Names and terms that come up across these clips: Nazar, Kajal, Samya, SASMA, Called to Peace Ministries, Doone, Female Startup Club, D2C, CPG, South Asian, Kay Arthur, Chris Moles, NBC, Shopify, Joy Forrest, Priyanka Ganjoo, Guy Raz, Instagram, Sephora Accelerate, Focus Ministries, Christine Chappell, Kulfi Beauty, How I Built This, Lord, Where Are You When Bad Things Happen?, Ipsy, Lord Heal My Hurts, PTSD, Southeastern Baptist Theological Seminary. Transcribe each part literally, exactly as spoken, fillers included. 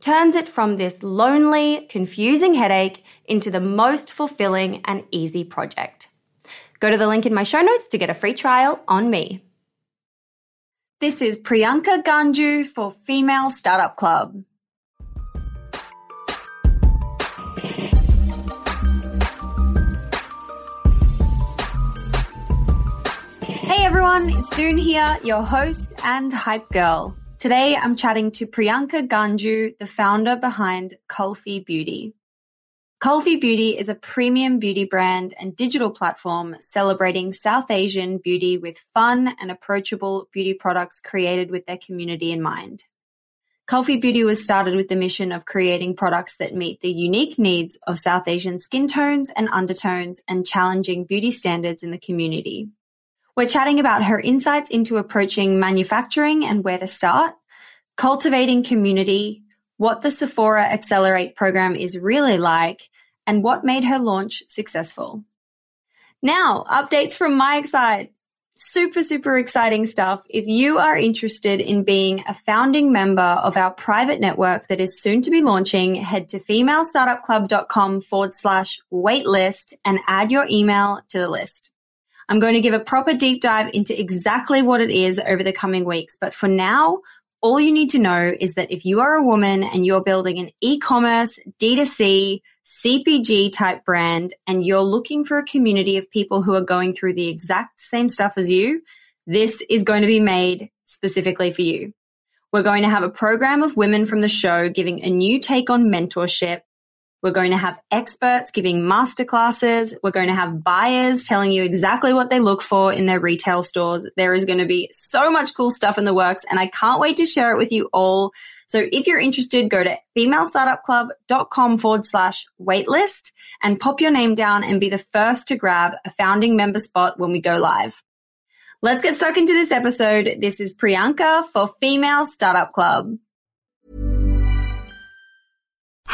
turns it from this lonely, confusing headache into the most fulfilling and easy project. Go to the link in my show notes to get a free trial on me. This is Priyanka Ganjoo for Female Startup Club. Hey everyone, it's Doone here, your host and Hype Girl. Today I'm chatting to Priyanka Ganjoo, the founder behind Kulfi Beauty. Kulfi Beauty is a premium beauty brand and digital platform celebrating South Asian beauty with fun and approachable beauty products created with their community in mind. Kulfi Beauty was started with the mission of creating products that meet the unique needs of South Asian skin tones and undertones and challenging beauty standards in the community. We're chatting about her insights into approaching manufacturing and where to start, cultivating community, what the Sephora Accelerate program is really like, and what made her launch successful. Now, updates from my side. Super, super exciting stuff. If you are interested in being a founding member of our private network that is soon to be launching, head to female startup club dot com forward slash waitlist and add your email to the list. I'm going to give a proper deep dive into exactly what it is over the coming weeks. But for now, all you need to know is that if you are a woman and you're building an e-commerce, D two C, C P G type brand, and you're looking for a community of people who are going through the exact same stuff as you, this is going to be made specifically for you. We're going to have a program of women from the show giving a new take on mentorship. We're going to have experts giving masterclasses. We're going to have buyers telling you exactly what they look for in their retail stores. There is going to be so much cool stuff in the works, and I can't wait to share it with you all. So if you're interested, go to female startup club dot com forward slash waitlist and pop your name down and be the first to grab a founding member spot when we go live. Let's get stuck into this episode. This is Priyanka for Female Startup Club.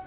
All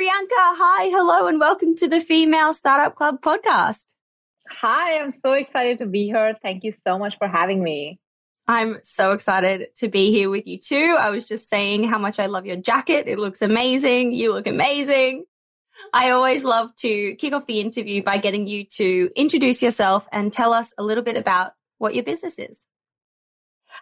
Priyanka, hi, hello, and welcome to the Female Startup Club podcast. Hi, I'm so excited to be here. Thank you so much for having me. I'm so excited to be here with you too. I was just saying how much I love your jacket. It looks amazing. You look amazing. I always love to kick off the interview by getting you to introduce yourself and tell us a little bit about what your business is.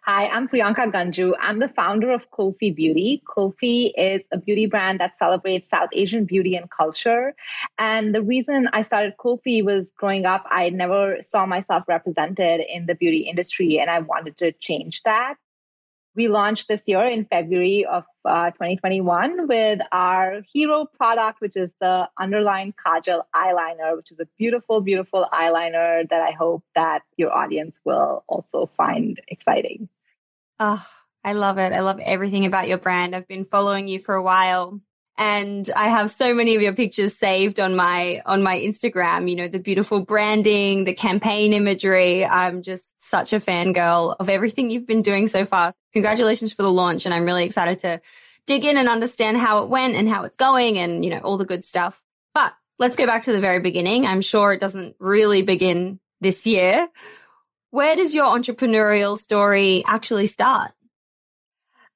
Hi, I'm Priyanka Ganjoo. I'm the founder of Kulfi Beauty. Kulfi is a beauty brand that celebrates South Asian beauty and culture. And the reason I started Kulfi was growing up, I never saw myself represented in the beauty industry, and I wanted to change that. We launched this year in February of uh, twenty twenty-one with our hero product, which is the Underline Kajal eyeliner, which is a beautiful, beautiful eyeliner that I hope that your audience will also find exciting. Oh, I love it. I love everything about your brand. I've been following you for a while, and I have so many of your pictures saved on my on my Instagram. You know, the beautiful branding, the campaign imagery. I'm just such a fangirl of everything you've been doing so far. Congratulations for the launch, and I'm really excited to dig in and understand how it went and how it's going and, you know, all the good stuff. But let's go back to the very beginning. I'm sure it doesn't really begin this year. Where does your entrepreneurial story actually start?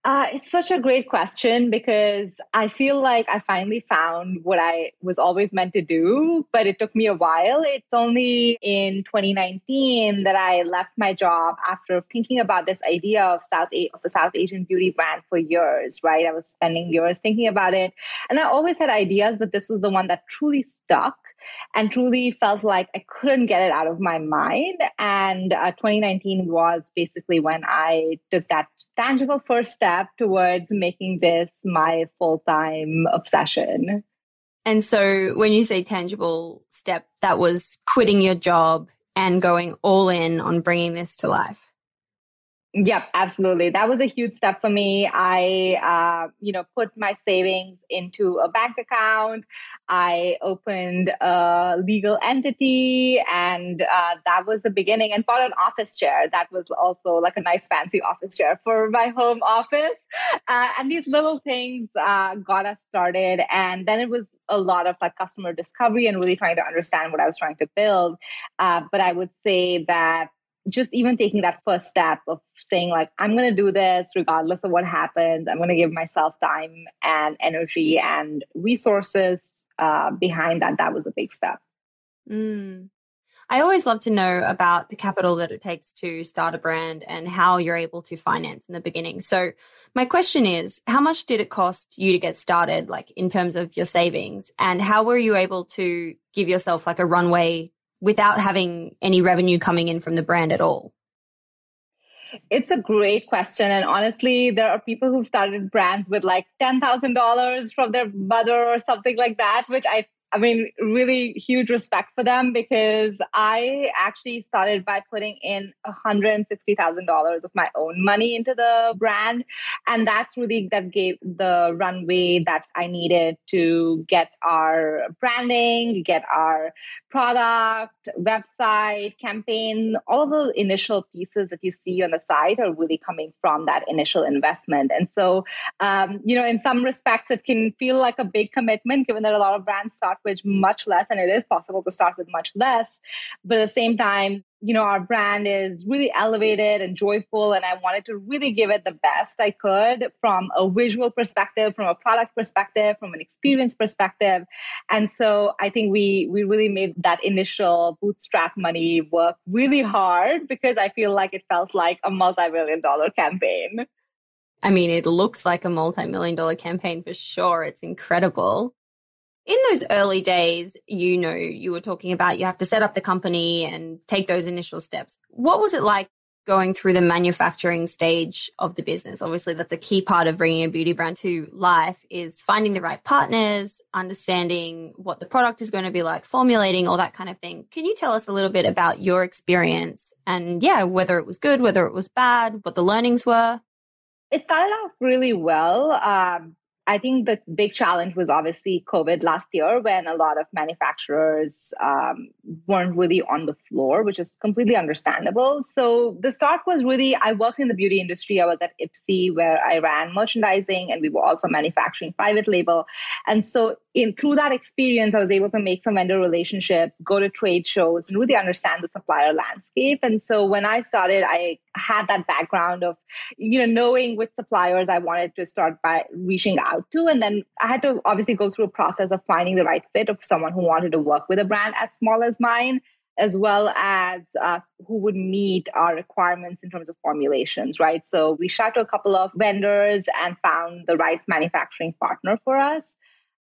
Uh, it's such a great question because I feel like I finally found what I was always meant to do, but it took me a while. It's only in twenty nineteen that I left my job after thinking about this idea of South a- of a South Asian beauty brand for years, right? I was spending years thinking about it. And I always had ideas, but this was the one that truly stuck and truly felt like I couldn't get it out of my mind. And uh, twenty nineteen was basically when I took that tangible first step towards making this my full-time obsession. And so when you say tangible step, that was quitting your job and going all in on bringing this to life. Yep, absolutely. That was a huge step for me. I, uh, you know, put my savings into a bank account. I opened a legal entity, and uh, that was the beginning. And bought an office chair. That was also like a nice fancy office chair for my home office. Uh, and these little things uh, got us started. And then it was a lot of like customer discovery and really trying to understand what I was trying to build. Uh, but I would say that just even taking that first step of saying like, I'm going to do this regardless of what happens. I'm going to give myself time and energy and resources uh, behind that. That was a big step. Mm. I always love to know about the capital that it takes to start a brand and how you're able to finance in the beginning. So my question is, how much did it cost you to get started, like in terms of your savings, and how were you able to give yourself like a runway without having any revenue coming in from the brand at all? It's a great question. And honestly, there are people who've started brands with like ten thousand dollars from their mother or something like that, which I I mean, really huge respect for them, because I actually started by putting in one hundred sixty thousand dollars of my own money into the brand. And that's really, that gave the runway that I needed to get our branding, get our product, website, campaign, all the initial pieces that you see on the site are really coming from that initial investment. And so, um, you know, in some respects, it can feel like a big commitment, given that a lot of brands start with much less, and it is possible to start with much less. But at the same time, you know, our brand is really elevated and joyful, and I wanted to really give it the best I could from a visual perspective, from a product perspective, from an experience perspective. And so I think we we really made that initial bootstrap money work really hard, because I feel like it felt like a multi-million dollar campaign. I mean, it looks like a multi-million dollar campaign for sure. It's incredible. In those early days, you know, you were talking about you have to set up the company and take those initial steps. What was it like going through the manufacturing stage of the business? Obviously, that's a key part of bringing a beauty brand to life, is finding the right partners, understanding what the product is going to be like, formulating, all that kind of thing. Can you tell us a little bit about your experience and, yeah, whether it was good, whether it was bad, what the learnings were? It started off really well. Um, I think the big challenge was obviously COVID last year, when a lot of manufacturers um, weren't really on the floor, which is completely understandable. So the start was really, I worked in the beauty industry. I was at Ipsy, where I ran merchandising, and we were also manufacturing private label. And so in through that experience, I was able to make some vendor relationships, go to trade shows, and really understand the supplier landscape. And so when I started, I had that background of, you know, knowing which suppliers I wanted to start by reaching out to. And then I had to obviously go through a process of finding the right fit of someone who wanted to work with a brand as small as mine, as well as us who would meet our requirements in terms of formulations, right? So we shot to a couple of vendors and found the right manufacturing partner for us.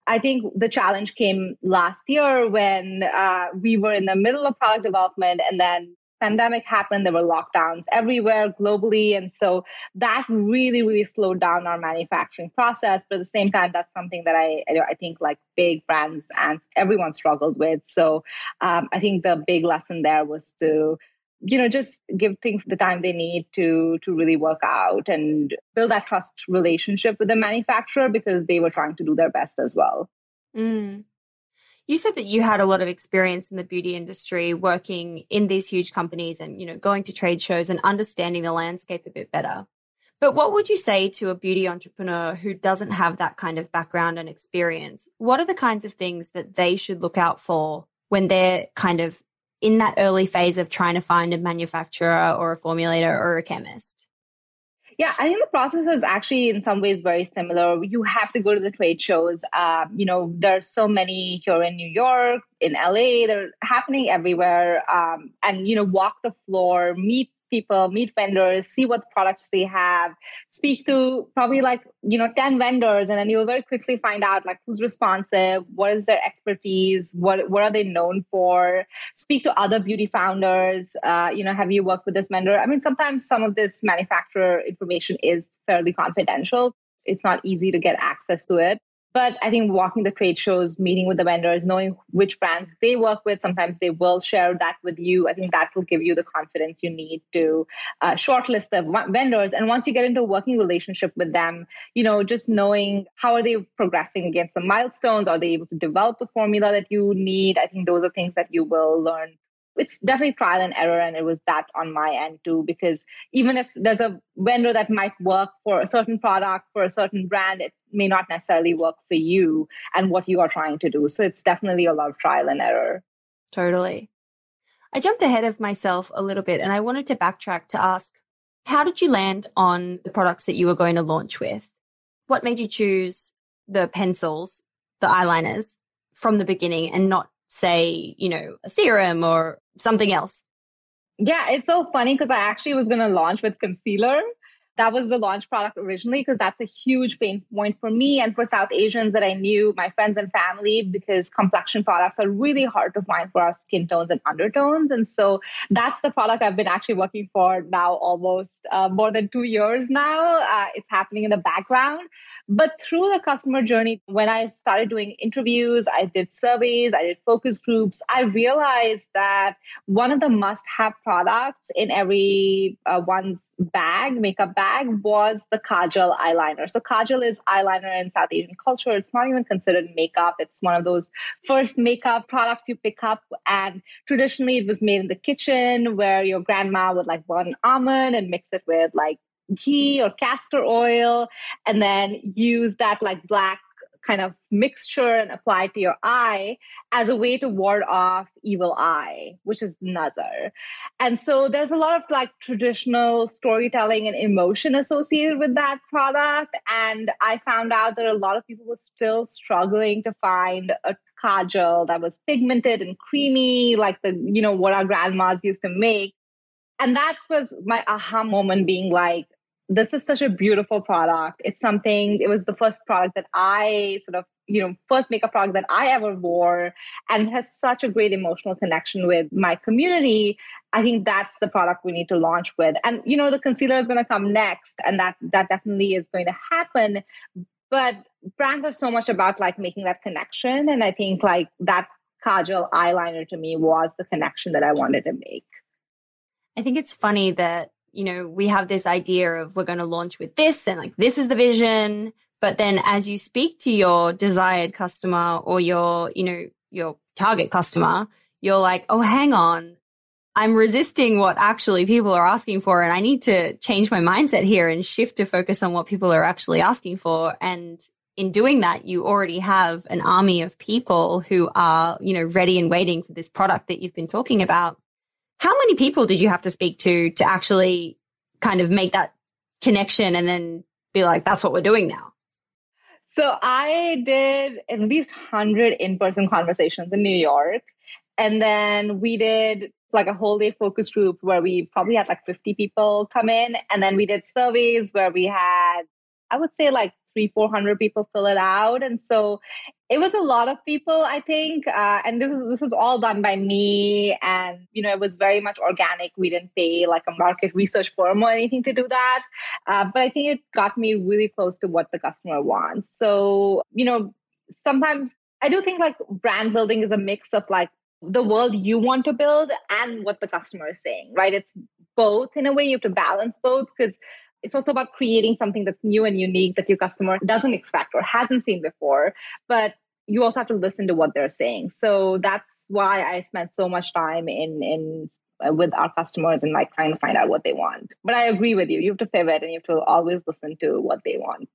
I think the challenge came last year when uh, we were in the middle of product development, and then pandemic happened. There were lockdowns everywhere globally. And so that really, really slowed down our manufacturing process. But at the same time, that's something that I I think like big brands and everyone struggled with. So um, I think the big lesson there was to, you know, just give things the time they need to to really work out and build that trust relationship with the manufacturer, because they were trying to do their best as well. Mm. You said that you had a lot of experience in the beauty industry, working in these huge companies and, you know, going to trade shows and understanding the landscape a bit better. But what would you say to a beauty entrepreneur who doesn't have that kind of background and experience? What are the kinds of things that they should look out for when they're kind of in that early phase of trying to find a manufacturer or a formulator or a chemist? Yeah, I think the process is actually in some ways very similar. You have to go to the trade shows. Uh, you know, there are so many here in New York, in L A, they're happening everywhere. Um, and, you know, walk the floor, meet people, meet vendors, see what products they have, speak to probably like, you know, ten vendors, and then you'll very quickly find out like who's responsive, what is their expertise, what what are they known for, speak to other beauty founders, uh, you know, have you worked with this vendor? I mean, sometimes some of this manufacturer information is fairly confidential. It's not easy to get access to it. But I think walking the trade shows, meeting with the vendors, knowing which brands they work with, sometimes they will share that with you. I think that will give you the confidence you need to uh, shortlist the vendors. And once you get into a working relationship with them, you know, just knowing how are they progressing against the milestones? Are they able to develop the formula that you need? I think those are things that you will learn. It's definitely trial and error. And it was that on my end too, because even if there's a vendor that might work for a certain product, for a certain brand, it may not necessarily work for you and what you are trying to do. So it's definitely a lot of trial and error. Totally. I jumped ahead of myself a little bit, and I wanted to backtrack to ask, how did you land on the products that you were going to launch with? What made you choose the pencils, the eyeliners from the beginning, and not say, you know, a serum or something else? Yeah, it's so funny because I actually was going to launch with concealer, that was the launch product originally, because that's a huge pain point for me and for South Asians that I knew, my friends and family, because complexion products are really hard to find for our skin tones and undertones. And so that's the product I've been actually working for now almost uh, more than two years now. Uh, it's happening in the background. But through the customer journey, when I started doing interviews, I did surveys, I did focus groups, I realized that one of the must-have products in every uh, one's bag, makeup bag, was the Kajal eyeliner. So Kajal is eyeliner in South Asian culture. It's not even considered makeup. It's one of those first makeup products you pick up. And traditionally it was made in the kitchen where your grandma would like burn an almond and mix it with like ghee or castor oil, and then use that like black kind of mixture and apply it to your eye as a way to ward off evil eye, which is Nazar. And so there's a lot of like traditional storytelling and emotion associated with that product. And I found out that a lot of people were still struggling to find a Kajal that was pigmented and creamy, like the, you know, what our grandmas used to make. And that was my aha moment, being like, this is such a beautiful product. It's something, it was the first product that I sort of, you know, first makeup product that I ever wore, and has such a great emotional connection with my community. I think that's the product we need to launch with. And, you know, the concealer is going to come next, and that, that definitely is going to happen. But brands are so much about like making that connection. And I think like that Kajal eyeliner to me was the connection that I wanted to make. I think it's funny that, you know, we have this idea of we're going to launch with this and like, this is the vision. But then as you speak to your desired customer or your, you know, your target customer, you're like, oh, hang on, I'm resisting what actually people are asking for. And I need to change my mindset here and shift to focus on what people are actually asking for. And in doing that, you already have an army of people who are, you know, ready and waiting for this product that you've been talking about. How many people did you have to speak to to actually kind of make that connection and then be like, that's what we're doing now? So I did at least one hundred in-person conversations in New York. And then we did like a whole day focus group where we probably had like fifty people come in. And then we did surveys where we had, I would say like three, four hundred people fill it out. And so it was a lot of people, I think. Uh, and this was, this was all done by me. And, you know, it was very much organic. We didn't pay like a market research firm or anything to do that. Uh, but I think it got me really close to what the customer wants. So, you know, sometimes I do think like brand building is a mix of like the world you want to build and what the customer is saying, right? It's both in a way. You have to balance both, because it's also about creating something that's new and unique that your customer doesn't expect or hasn't seen before, but you also have to listen to what they're saying. So that's why I spent so much time in, in uh, with our customers and like trying to find out what they want. But I agree with you. You have to pivot and you have to always listen to what they want.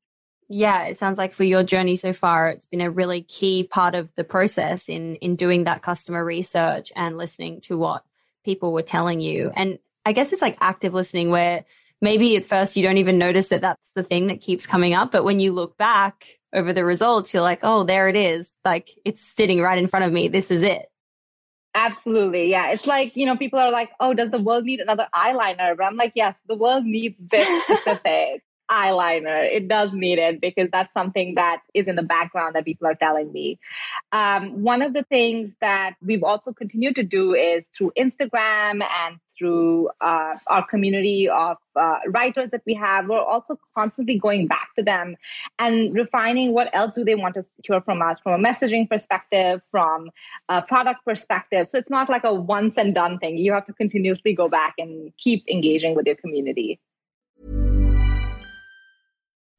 Yeah, it sounds like for your journey so far, it's been a really key part of the process in, in doing that customer research and listening to what people were telling you. And I guess it's like active listening where maybe at first you don't even notice that that's the thing that keeps coming up. But when you look back over the results, you're like, oh, there it is. Like, it's sitting right in front of me. This is it. Absolutely. Yeah. It's like, you know, people are like, oh, does the world need another eyeliner? But I'm like, yes, the world needs this specific eyeliner. It does need it, because that's something that is in the background that people are telling me. Um, one of the things that we've also continued to do is through Instagram and through uh, our community of uh, writers that we have, we're also constantly going back to them and refining what else do they want to hear from us, from a messaging perspective, from a product perspective. So it's not like a once and done thing. You have to continuously go back and keep engaging with your community.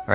All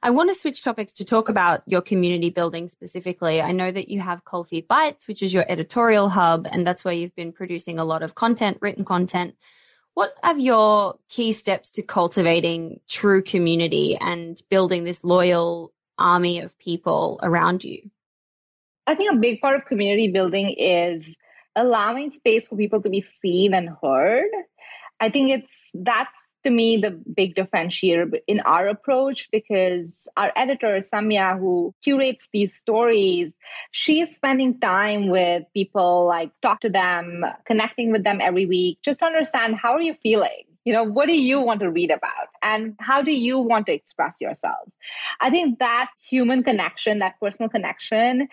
I want to switch topics to talk about your community building specifically. I know that you have Kulfi Bites, which is your editorial hub, and that's where you've been producing a lot of content, written content. What are your key steps to cultivating true community and building this loyal army of people around you? I think a big part of community building is allowing space for people to be seen and heard. I think it's that's to me, the big differentiator in our approach, because our editor, Samya, who curates these stories, she's spending time with people, like talk to them, connecting with them every week, just to understand how are you feeling? You know, what do you want to read about? And how do you want to express yourself? I think that human connection, that personal connection,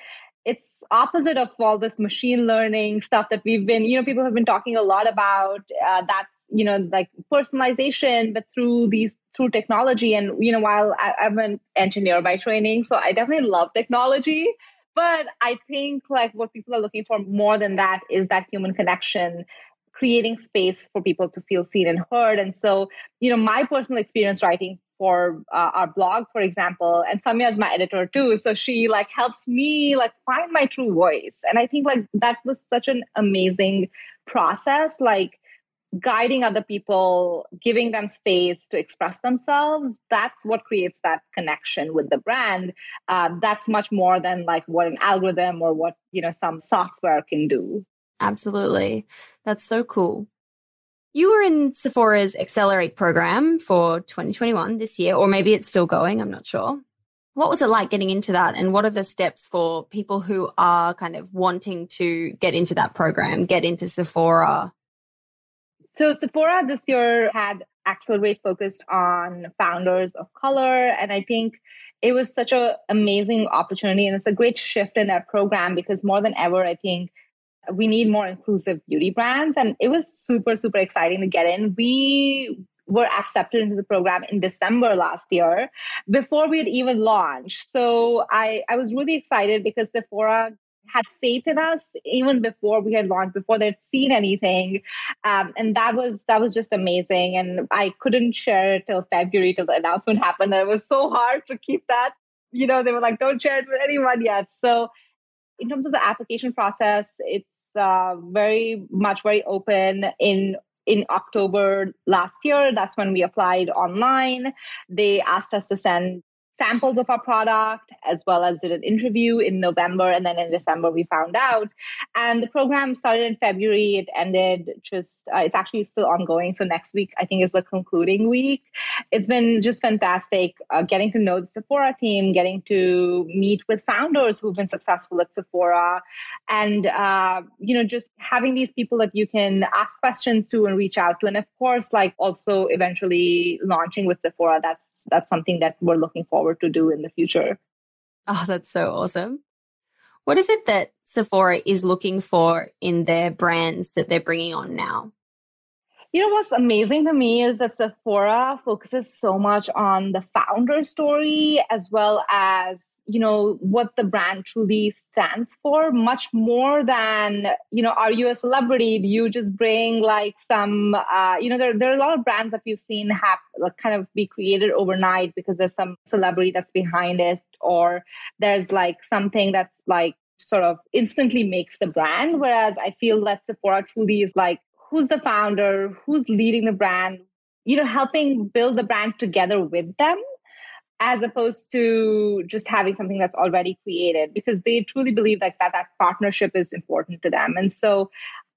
it's opposite of all this machine learning stuff that we've been, you know, people have been talking a lot about uh, that's, you know, like personalization, but through these, through technology. And, you know, while I, I'm an engineer by training, so I definitely love technology, but I think like what people are looking for more than that is that human connection, creating space for people to feel seen and heard. And so, you know, my personal experience writing for uh, our blog, for example, and Samya is my editor too. So she like helps me like find my true voice. And I think like that was such an amazing process, like guiding other people, giving them space to express themselves. That's what creates that connection with the brand. Uh, that's much more than like what an algorithm or what, you know, some software can do. Absolutely. That's so cool. You were in Sephora's Accelerate program for twenty twenty-one this year, or maybe it's still going, I'm not sure. What was it like getting into that? And what are the steps for people who are kind of wanting to get into that program, get into Sephora? So Sephora this year had Accelerate focused on founders of color. And I think it was such an amazing opportunity. And it's a great shift in their program because more than ever, I think we need more inclusive beauty brands. And it was super, super exciting to get in. We were accepted into the program in December last year before we had even launched. So I, I was really excited because Sephora had faith in us even before we had launched, before they'd seen anything. Um, and that was that was just amazing. And I couldn't share it till February, till the announcement happened. And it was so hard to keep that. You know, they were like, don't share it with anyone yet. So in terms of the application process, it's uh, very much very open. In In October last year, that's when we applied online. They asked us to send samples of our product, as well as did an interview in November. And then in December, we found out. And the program started in February. It ended just, uh, it's actually still ongoing. So next week, I think, is the concluding week. It's been just fantastic uh, getting to know the Sephora team, getting to meet with founders who've been successful at Sephora, and, uh, you know, just having these people that you can ask questions to and reach out to. And of course, like also eventually launching with Sephora, that's that's something that we're looking forward to do in the future. Oh, that's so awesome. What is it that Sephora is looking for in their brands that they're bringing on now? You know, what's amazing to me is that Sephora focuses so much on the founder story, as well as, you know, what the brand truly stands for, much more than, you know, are you a celebrity? Do you just bring like some, uh, you know, there, there are a lot of brands that we've seen have like, kind of be created overnight because there's some celebrity that's behind it, or there's like something that's like sort of instantly makes the brand. Whereas I feel that Sephora truly is like, who's the founder, who's leading the brand, you know, helping build the brand together with them, as opposed to just having something that's already created, because they truly believe like that that partnership is important to them. And so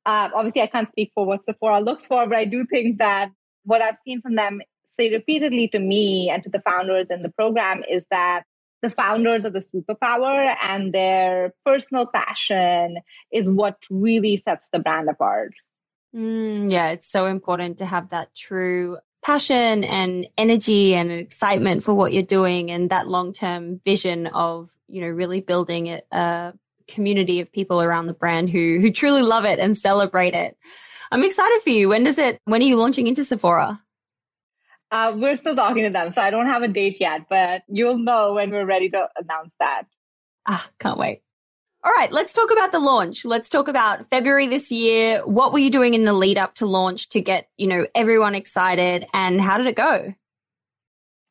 uh, obviously I can't speak for what Sephora looks for, but I do think that what I've seen from them say repeatedly to me and to the founders in the program is that the founders are the superpower, and their personal passion is what really sets the brand apart. Mm, yeah, it's so important to have that true passion and energy and excitement for what you're doing, and that long-term vision of, you know, really building a, a community of people around the brand who who truly love it and celebrate it. I'm excited for you. When does it? When are you launching into Sephora? Uh, we're still talking to them, so I don't have a date yet, but you'll know when we're ready to announce that. Ah, can't wait. All right, let's talk about the launch. Let's talk about February this year. What were you doing in the lead up to launch to get, you know, everyone excited, and how did it go?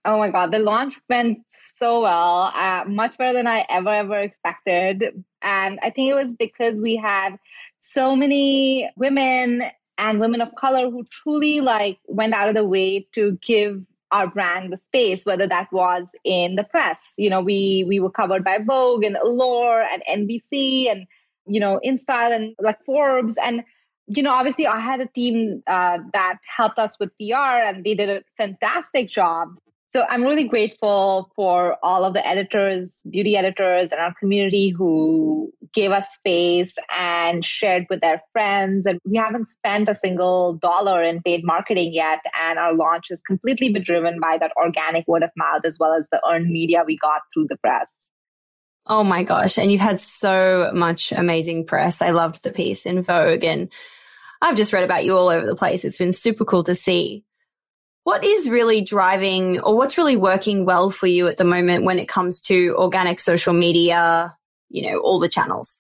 Oh my God, the launch went so well, uh, much better than I ever, ever expected. And I think it was because we had so many women and women of color who truly like went out of the way to give our brand the space, whether that was in the press. You know, we we were covered by Vogue and Allure and N B C and, you know, InStyle and like Forbes. And, you know, obviously I had a team uh, that helped us with P R, and they did a fantastic job. So I'm really grateful for all of the editors, beauty editors in our community who gave us space and shared with their friends. And we haven't spent a single dollar in paid marketing yet. And our launch has completely been driven by that organic word of mouth, as well as the earned media we got through the press. Oh my gosh. And you've had so much amazing press. I loved the piece in Vogue, and I've just read about you all over the place. It's been super cool to see. What is really driving, or what's really working well for you at the moment when it comes to organic social media, you know, all the channels?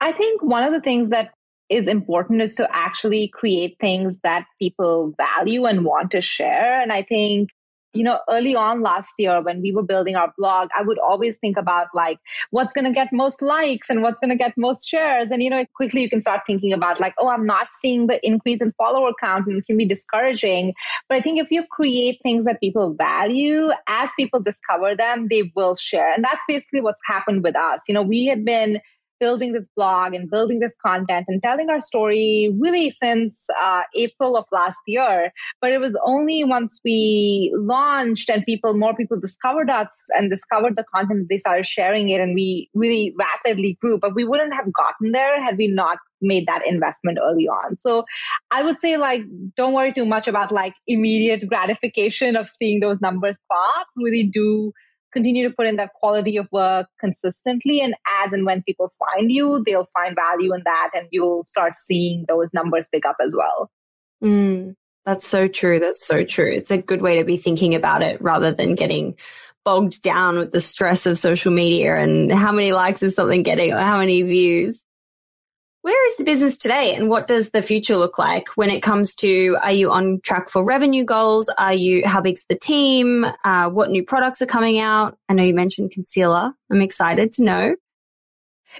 I think one of the things that is important is to actually create things that people value and want to share. And I think, you know, early on last year when we were building our blog, I would always think about like, what's going to get most likes and what's going to get most shares. And, you know, quickly you can start thinking about like, oh, I'm not seeing the increase in follower count, and it can be discouraging. But I think if you create things that people value, as people discover them, they will share. And that's basically what's happened with us. You know, we had been building this blog and building this content and telling our story really since uh, April of last year. But it was only once we launched and people, more people discovered us and discovered the content, they started sharing it, and we really rapidly grew. But we wouldn't have gotten there had we not made that investment early on. So I would say, like, don't worry too much about like immediate gratification of seeing those numbers pop. Really do continue to put in that quality of work consistently. And as and when people find you, they'll find value in that, and you'll start seeing those numbers pick up as well. Mm, that's so true. That's so true. It's a good way to be thinking about it, rather than getting bogged down with the stress of social media and how many likes is something getting or how many views. Where is the business today, and what does the future look like when it comes to, are you on track for revenue goals? Are you, how big's the team? Uh, what new products are coming out? I know you mentioned concealer. I'm excited to know.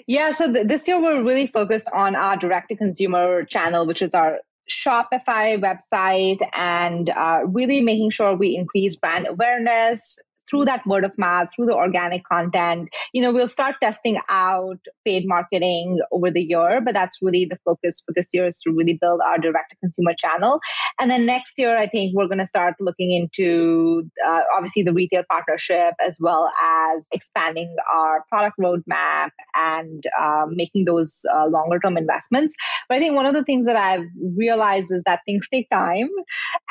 Yeah, so th- this year we're really focused on our direct-to-consumer channel, which is our Shopify website, and uh, really making sure we increase brand awareness through that word of mouth, through the organic content. You know, we'll start testing out paid marketing over the year, but that's really the focus for this year, is to really build our direct-to-consumer channel. And then next year, I think we're going to start looking into, uh, obviously, the retail partnership, as well as expanding our product roadmap and uh, making those uh, longer-term investments. But I think one of the things that I've realized is that things take time,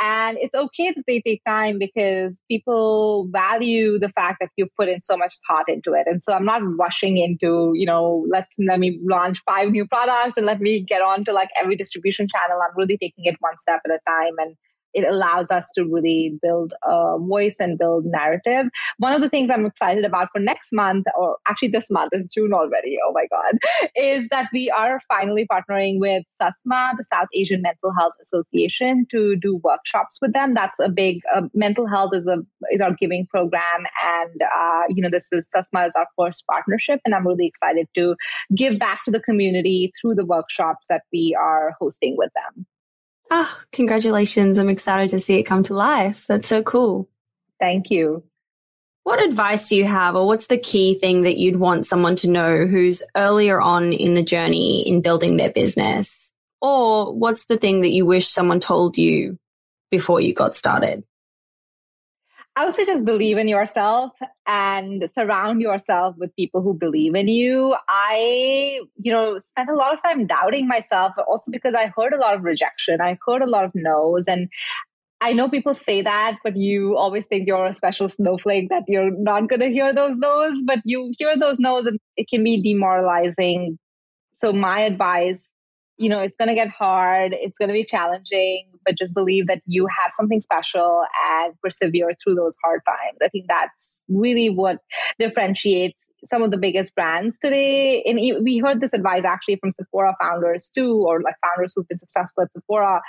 and it's okay that they take time because people value the fact that you've put in so much thought into it. And so I'm not rushing into, you know, let's let me launch five new products and let me get on to like every distribution channel. I'm really taking it one step at a time, and it allows us to really build a voice and build narrative. One of the things I'm excited about for next month, or actually this month, is June already, oh my God, is that we are finally partnering with SASMA, the South Asian Mental Health Association, to do workshops with them. That's a big, uh, mental health is a is our giving program. And, uh, you know, this is, SASMA is our first partnership. And I'm really excited to give back to the community through the workshops that we are hosting with them. Ah, oh, congratulations. I'm excited to see it come to life. That's so cool. Thank you. What advice do you have, or what's the key thing that you'd want someone to know who's earlier on in the journey in building their business? Or what's the thing that you wish someone told you before you got started? I would say just believe in yourself and surround yourself with people who believe in you. I, you know, spent a lot of time doubting myself, but also because I heard a lot of rejection. I heard a lot of no's, and I know people say that, but you always think you're a special snowflake, that you're not going to hear those no's, but you hear those no's and it can be demoralizing. So my advice, you know, it's going to get hard, it's going to be challenging, but just believe that you have something special and persevere through those hard times. I think that's really what differentiates some of the biggest brands today. And we heard this advice actually from Sephora founders too, or like founders who've been successful at Sephora.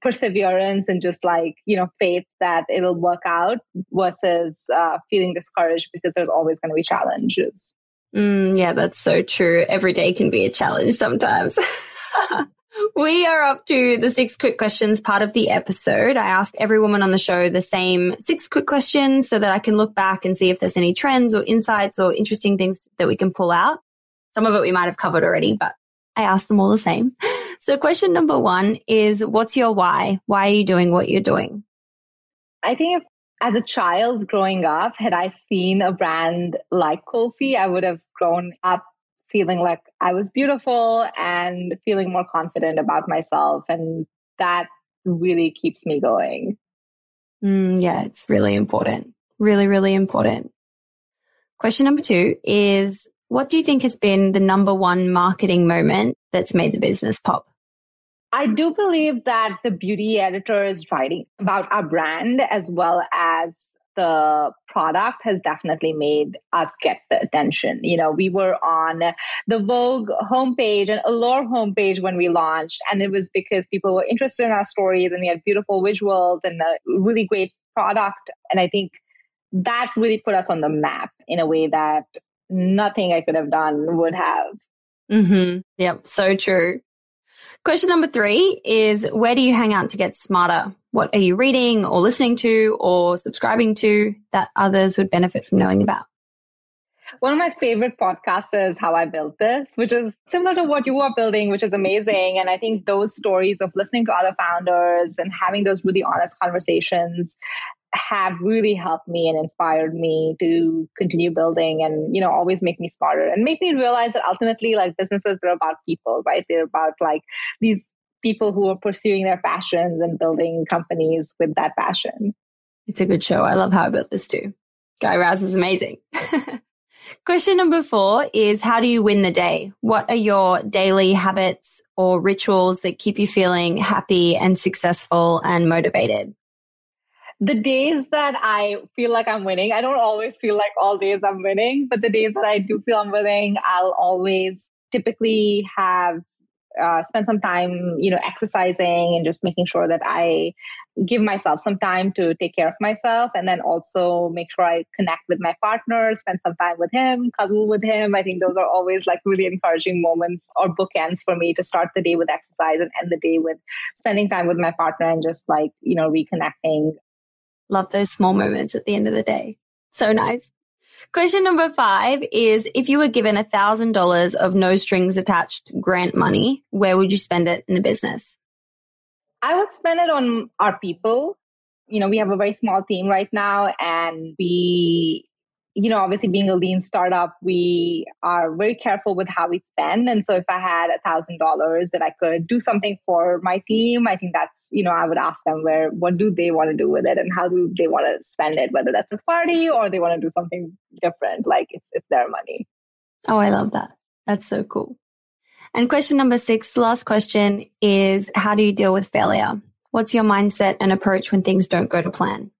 Perseverance and just like, you know, faith that it'll work out versus uh, feeling discouraged because there's always going to be challenges. Mm, yeah, that's so true. Every day can be a challenge sometimes. We are up to the six quick questions part of the episode. I ask every woman on the show the same six quick questions so that I can look back and see if there's any trends or insights or interesting things that we can pull out. Some of it we might have covered already, but I ask them all the same. So question number one is, what's your why? Why are you doing what you're doing? I think if as a child growing up, had I seen a brand like Kulfi, I would have grown up feeling like I was beautiful and feeling more confident about myself. And that really keeps me going. Mm, yeah, it's really important. Really, really important. Question number two is, what do you think has been the number one marketing moment that's made the business pop? I do believe that the beauty editors writing about our brand as well as the product has definitely made us get the attention. You know, we were on the Vogue homepage and Allure homepage when we launched, and it was because people were interested in our stories and we had beautiful visuals and a really great product. And I think that really put us on the map in a way that nothing I could have done would have. Mm-hmm. Yep, so true. Question number three is, where do you hang out to get smarter? What are you reading or listening to or subscribing to that others would benefit from knowing about? One of my favorite podcasts is How I Built This, which is similar to what you are building, which is amazing. And I think those stories of listening to other founders and having those really honest conversations have really helped me and inspired me to continue building and, you know, always make me smarter and make me realize that ultimately, like, businesses are about people, right? They're about like these people who are pursuing their passions and building companies with that passion. It's a good show. I love How I Built This too. Guy Raz is amazing. Question number four is, how do you win the day? What are your daily habits or rituals that keep you feeling happy and successful and motivated? The days that I feel like I'm winning, I don't always feel like all days I'm winning, but the days that I do feel I'm winning, I'll always typically have uh, spent some time, you know, exercising and just making sure that I give myself some time to take care of myself. And then also make sure I connect with my partner, spend some time with him, cuddle with him. I think those are always like really encouraging moments or bookends for me, to start the day with exercise and end the day with spending time with my partner and just like, you know, reconnecting. Love those small moments at the end of the day. So nice. Question number five is, if you were given one thousand dollars of no strings attached grant money, where would you spend it in the business? I would spend it on our people. You know, we have a very small team right now, and we, you know, obviously being a lean startup, we are very careful with how we spend. And so if I had one thousand dollars that I could do something for my team, I think that's, you know, I would ask them where, what do they want to do with it and how do they want to spend it, whether that's a party or they want to do something different, like it's, it's their money. Oh, I love that. That's so cool. And question number six, last question is, how do you deal with failure? What's your mindset and approach when things don't go to plan?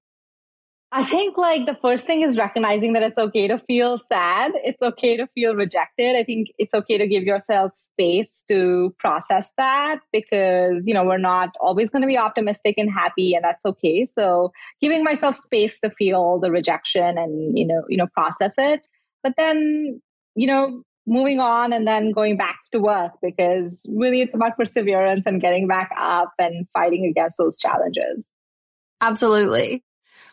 I think like the first thing is recognizing that it's okay to feel sad. It's okay to feel rejected. I think it's okay to give yourself space to process that because, you know, we're not always going to be optimistic and happy, and that's okay. So giving myself space to feel the rejection and, you know, you know, process it, but then, you know, moving on and then going back to work, because really it's about perseverance and getting back up and fighting against those challenges. Absolutely.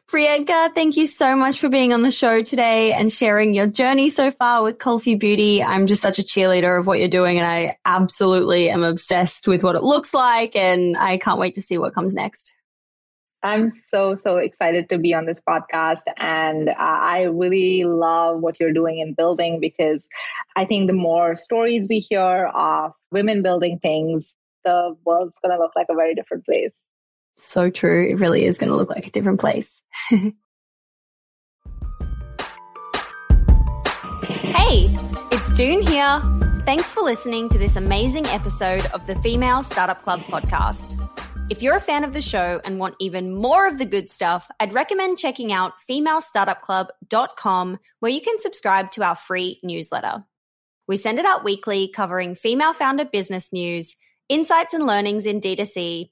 Priyanka, thank you so much for being on the show today and sharing your journey so far with Kulfi Beauty. I'm just such a cheerleader of what you're doing, and I absolutely am obsessed with what it looks like, and I can't wait to see what comes next. I'm so, so excited to be on this podcast, and uh, I really love what you're doing and building, because I think the more stories we hear of women building things, the world's going to look like a very different place. So true. It really is going to look like a different place. Hey, it's Doone here. Thanks for listening to this amazing episode of the Female Startup Club podcast. If you're a fan of the show and want even more of the good stuff, I'd recommend checking out female startup club dot com, where you can subscribe to our free newsletter. We send it out weekly, covering female founder business news, insights and learnings in D two C,